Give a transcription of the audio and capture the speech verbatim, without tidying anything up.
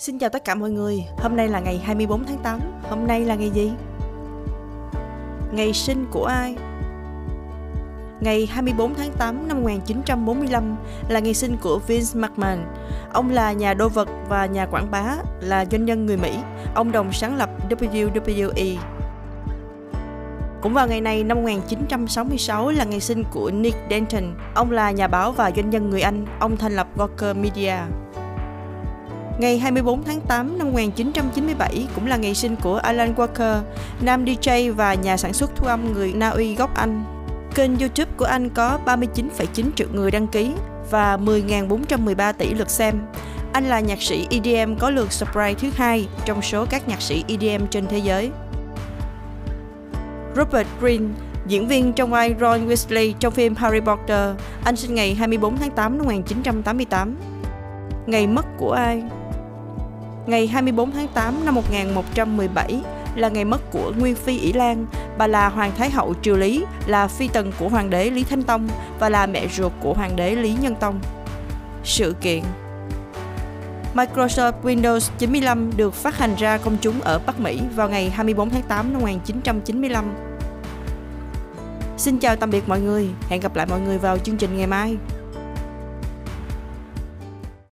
Xin chào tất cả mọi người, hôm nay là ngày hai mươi bốn tháng tám. Hôm nay là ngày gì? Ngày sinh của ai? Ngày hai mươi bốn tháng tám năm một nghìn chín trăm bốn mươi lăm là ngày sinh của Vince McMahon. Ông là nhà đô vật và nhà quảng bá, là doanh nhân người Mỹ. Ông đồng sáng lập W W E. Cũng vào ngày này năm một nghìn chín trăm sáu mươi sáu là ngày sinh của Nick Denton. Ông là nhà báo và doanh nhân người Anh. Ông thành lập Gawker Media. Ngày hai mươi bốn tháng tám năm một nghìn chín trăm chín mươi bảy cũng là ngày sinh của Alan Walker, nam D J và nhà sản xuất thu âm người Na Uy gốc Anh. Kênh YouTube của anh có ba mươi chín phẩy chín triệu người đăng ký và mười nghìn bốn trăm mười ba tỷ lượt xem. Anh là nhạc sĩ E D M có lượt subscribe thứ hai trong số các nhạc sĩ E D M trên thế giới. Robert Greene, diễn viên trong vai Ron Weasley trong phim Harry Potter. Anh sinh ngày hai mươi bốn tháng tám năm một nghìn chín trăm tám mươi tám. Ngày mất của ai? Ngày hai mươi bốn tháng tám năm một nghìn một trăm mười bảy là ngày mất của Nguyên Phi Ỷ Lan. Bà là Hoàng Thái Hậu Triều Lý, là phi tần của Hoàng đế Lý Thánh Tông và là mẹ ruột của Hoàng đế Lý Nhân Tông. Sự kiện Microsoft Windows chín mươi lăm được phát hành ra công chúng ở Bắc Mỹ vào ngày hai mươi bốn tháng tám năm một nghìn chín trăm chín mươi lăm. Xin chào tạm biệt mọi người, hẹn gặp lại mọi người vào chương trình ngày mai.